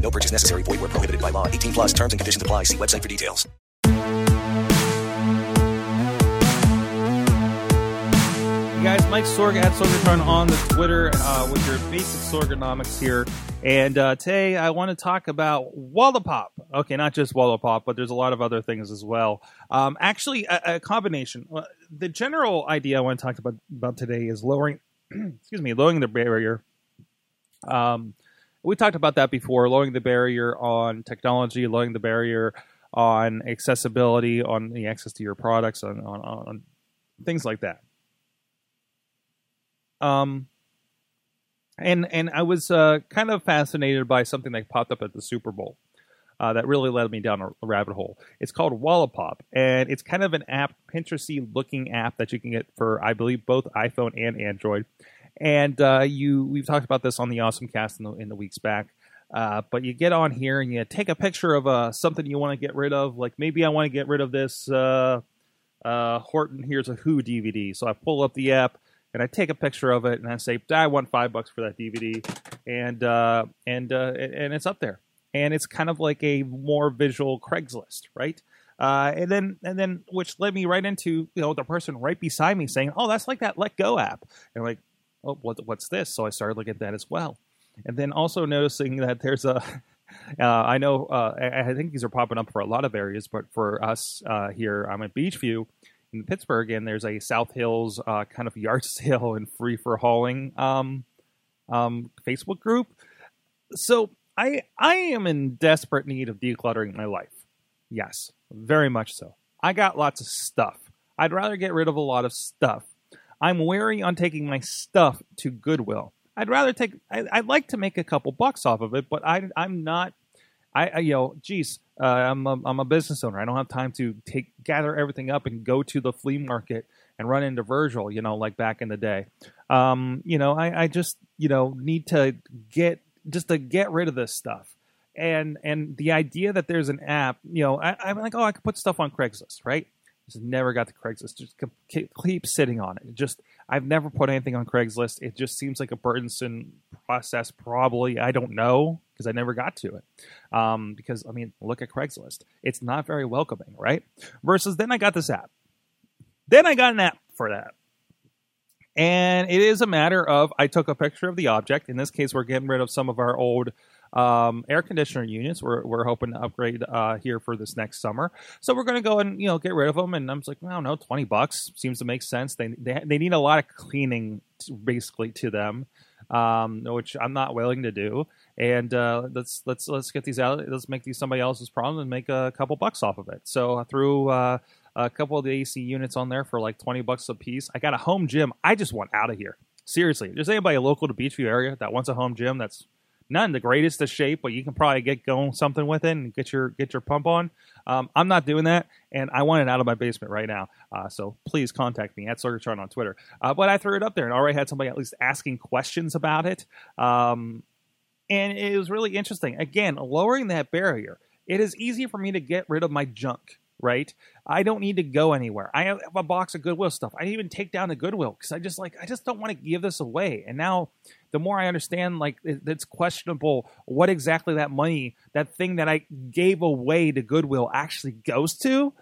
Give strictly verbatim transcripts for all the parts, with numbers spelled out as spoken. No purchase necessary. Void where prohibited by law. eighteen plus terms and conditions apply. See website for details. Hey guys, Mike Sorg at Sorgatron on the Twitter uh, with your basic Sorganomics here. And uh, today I want to talk about Wallapop. Okay, not just Wallapop, but there's a lot of other things as well. Um, actually, a, a combination. The general idea I want to talk about, about today is lowering, excuse me, lowering the barrier. Um, We talked about that before, lowering the barrier on technology, lowering the barrier on accessibility, on the access to your products, on, on, on things like that. Um, and and I was uh, kind of fascinated by something that popped up at the Super Bowl uh, that really led me down a rabbit hole. It's called Wallapop, and it's kind of an app, Pinteresty looking app that you can get for, I believe, both iPhone and Android. And uh, you, we've talked about this on the AwesomeCast in the, in the weeks back. Uh, but you get on here and you take a picture of uh, something you want to get rid of. Like maybe I want to get rid of this uh, uh, Horton Hears a Who D V D. So I pull up the app and I take a picture of it and I say, I want five bucks for that D V D. And uh, and uh, and it's up there. And it's kind of like a more visual Craigslist, right? Uh, and then, and then, which led me right into you know the person right beside me saying, oh, that's like that LetGo app. And I'm like, oh, what, what's this? So I started looking at that as well. And then also noticing that there's a, uh, I know, uh, I, I think these are popping up for a lot of areas, but for us uh, here, I'm at Beachview in Pittsburgh, and there's a South Hills uh, kind of yard sale and free for hauling um, um, Facebook group. So I I am in desperate need of decluttering my life. Yes, very much so. I got lots of stuff. I'd rather get rid of a lot of stuff. I'm wary on taking my stuff to Goodwill. I'd rather take. I, I'd like to make a couple bucks off of it, but I, I'm not. I, I you know, geez, uh, I'm a, I'm a business owner. I don't have time to take gather everything up and go to the flea market and run into Virgil. You know, like back in the day. Um, you know, I, I just you know need to get just to get rid of this stuff. And and the idea that there's an app, you know, I, I'm like, oh, I could put stuff on Craigslist, right? Just never got to Craigslist. Just keep sitting on it. Just I've never put anything on Craigslist. It just seems like a burdensome process. Probably I don't know because I never got to it. Um, because I mean, look at Craigslist. It's not very welcoming, right? Versus then I got this app. Then I got an app for that, and it is a matter of I took a picture of the object. In this case, we're getting rid of some of our old. Um, air conditioner units. We're we're hoping to upgrade uh, here for this next summer, so we're going to go and you know get rid of them. And I'm just like, I don't know, twenty bucks seems to make sense. They they they need a lot of cleaning to, basically to them, um, which I'm not willing to do. And uh, let's let's let's get these out. Let's make these somebody else's problem and make a couple bucks off of it. So I threw uh, a couple of the A C units on there for like twenty bucks a piece. I got a home gym. I just want out of here. Seriously, there's anybody local to Beachview area that wants a home gym that's not in the greatest of shape, but you can probably get going something with it and get your get your pump on. Um, I'm not doing that, and I want it out of my basement right now. Uh, so please contact me at Sorgatron on Twitter. Uh, but I threw it up there and already had somebody at least asking questions about it. Um, and it was really interesting. Again, lowering that barrier. It is easy for me to get rid of my junk, right? I don't need to go anywhere. I have a box of Goodwill stuff. I didn't even take down the Goodwill because I just like I just don't want to give this away. And now the more I understand, like it, it's questionable what exactly that money, that thing that I gave away to Goodwill actually goes to.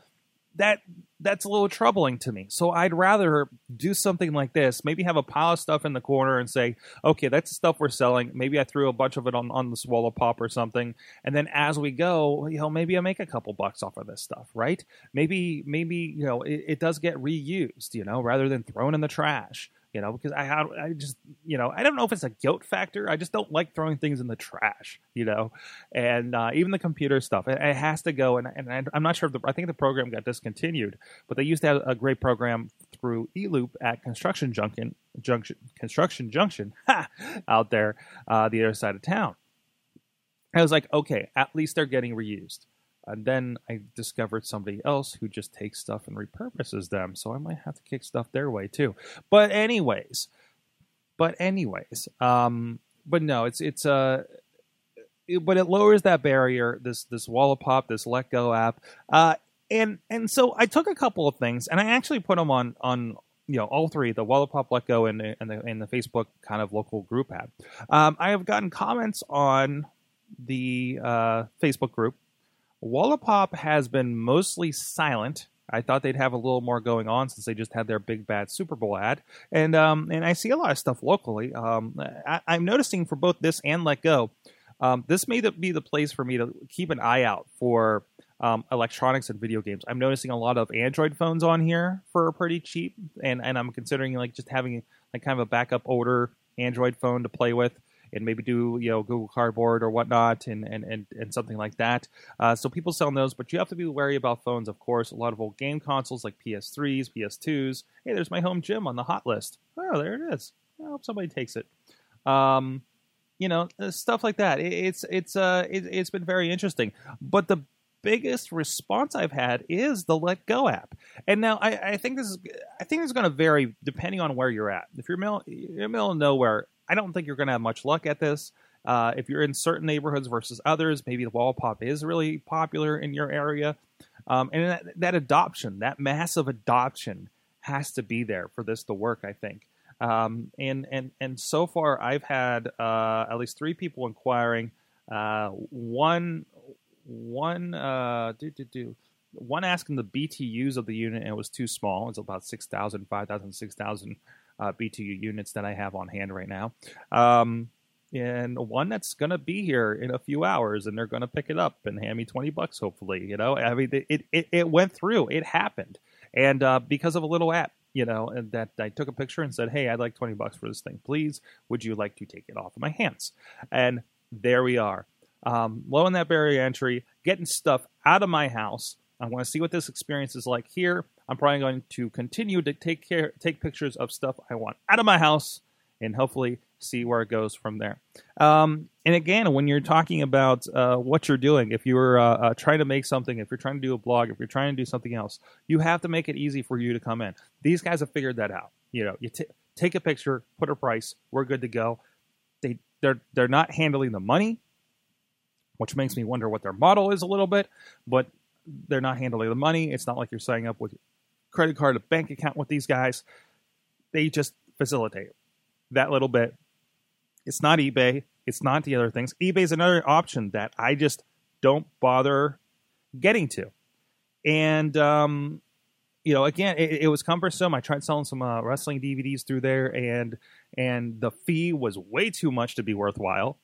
That that's a little troubling to me. So I'd rather do something like this. Maybe have a pile of stuff in the corner and say, okay, that's the stuff we're selling. Maybe I threw a bunch of it on, on the Wallapop or something. And then as we go, you know, maybe I make a couple bucks off of this stuff, right? Maybe, maybe you know, it, it does get reused, you know, rather than thrown in the trash, you know, because I, I just, you know, I don't know if it's a guilt factor. I just don't like throwing things in the trash, you know, and uh, even the computer stuff. It, it has to go. And, and I'm not sure if the, I think the program got discontinued, but they used to have a great program through E-Loop at Construction Junction, Junction Construction Junction ha, out there, uh, the other side of town. I was like, okay, at least they're getting reused. And then I discovered somebody else who just takes stuff and repurposes them. So I might have to kick stuff their way too. But anyways, but anyways, um, but no, it's, it's, uh, it, but it lowers that barrier, this, this Wallapop, this LetGo app. Uh, and, and so I took a couple of things and I actually put them on, on, you know, all three, the Wallapop, LetGo, and, and the, and the Facebook kind of local group app. Um, I have gotten comments on the, uh, Facebook group. Wallapop has been mostly silent. I thought they'd have a little more going on since they just had their big bad Super Bowl ad. And um, and I see a lot of stuff locally. Um, I, I'm noticing for both this and LetGo, um, this may be the place for me to keep an eye out for um, electronics and video games. I'm noticing a lot of Android phones on here for pretty cheap. And, and I'm considering like just having like kind of a backup older Android phone to play with. And maybe do, you know, Google Cardboard or whatnot and, and, and, and something like that. Uh, so people selling those, but you have to be wary about phones, of course. A lot of old game consoles like P S threes, P S twos. Hey, there's my home gym on the hot list. Oh, there it is. I hope somebody takes it. Um, you know, stuff like that. It, it's it's uh it, it's been very interesting. But the biggest response I've had is the LetGo app. And now I, I think this is I think it's going to vary depending on where you're at. If you're middle, you're middle of nowhere, I don't think you're going to have much luck at this. Uh, if you're in certain neighborhoods versus others, maybe the Wallapop is really popular in your area. Um, and that, that adoption, that massive adoption has to be there for this to work, I think. Um, and, and, and so far, I've had uh, at least three people inquiring. Uh, one one, uh, do, do, do. one asking the B T Us of the unit, and it was too small. It's about six thousand, five thousand, six thousand Uh, B T U units that I have on hand right now. Um, and one that's going to be here in a few hours and they're going to pick it up and hand me twenty bucks, hopefully, you know, I mean, it, it, it went through, it happened. And uh, because of a little app, you know, and that I took a picture and said, hey, I'd like twenty bucks for this thing, please. Would you like to take it off of my hands? And there we are. Um, lowering that barrier entry, getting stuff out of my house. I want to see what this experience is like here. I'm probably going to continue to take care, take pictures of stuff I want out of my house and hopefully see where it goes from there. Um, and again, when you're talking about uh, what you're doing, if you're uh, uh, trying to make something, if you're trying to do a blog, if you're trying to do something else, you have to make it easy for you to come in. These guys have figured that out. You know, you t- take a picture, put a price, we're good to go. They, they're, they're not handling the money, which makes me wonder what their model is a little bit, but they're not handling the money. It's not like you're signing up with credit card, a bank account with these guys. They just facilitate that little bit. It's not eBay. It's not the other things. eBay is another option that I just don't bother getting to. And, um, you know, again, it, it was cumbersome. I tried selling some uh, wrestling D V Ds through there, and and the fee was way too much to be worthwhile.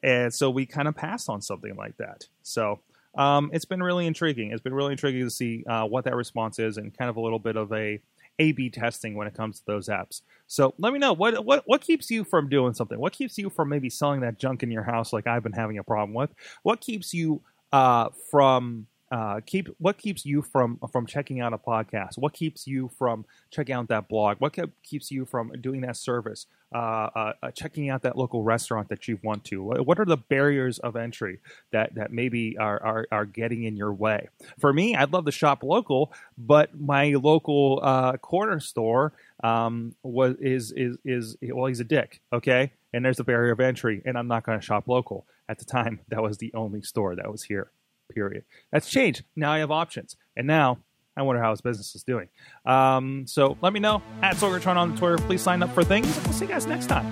And so we kind of passed on something like that. So Um, it's been really intriguing. It's been really intriguing to see uh, what that response is and kind of a little bit of a A B testing when it comes to those apps. So let me know, what, what what keeps you from doing something? What keeps you from maybe selling that junk in your house like I've been having a problem with? What keeps you uh, from uh, keep? What keeps you from from checking out a podcast? What keeps you from checking out that blog? What kept, keeps you from doing that service? Uh, uh, checking out that local restaurant that you want to? What are the barriers of entry that, that maybe are, are, are getting in your way? For me, I'd love to shop local, but my local uh, corner store um, was is, is is well, he's a dick, okay? And there's a barrier of entry, and I'm not going to shop local. At the time, that was the only store that was here, period. That's changed. Now I have options, and now I wonder how his business is doing. Um, so let me know. At Sorgatron on the Twitter. Please sign up for things. We'll see you guys next time.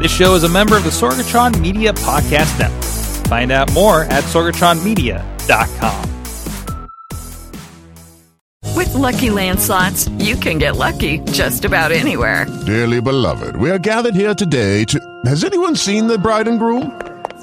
This show is a member of the Sorgatron Media Podcast Network. Find out more at sorgatron media dot com. With Lucky Land Slots, you can get lucky just about anywhere. Dearly beloved, we are gathered here today to... Has anyone seen the bride and groom?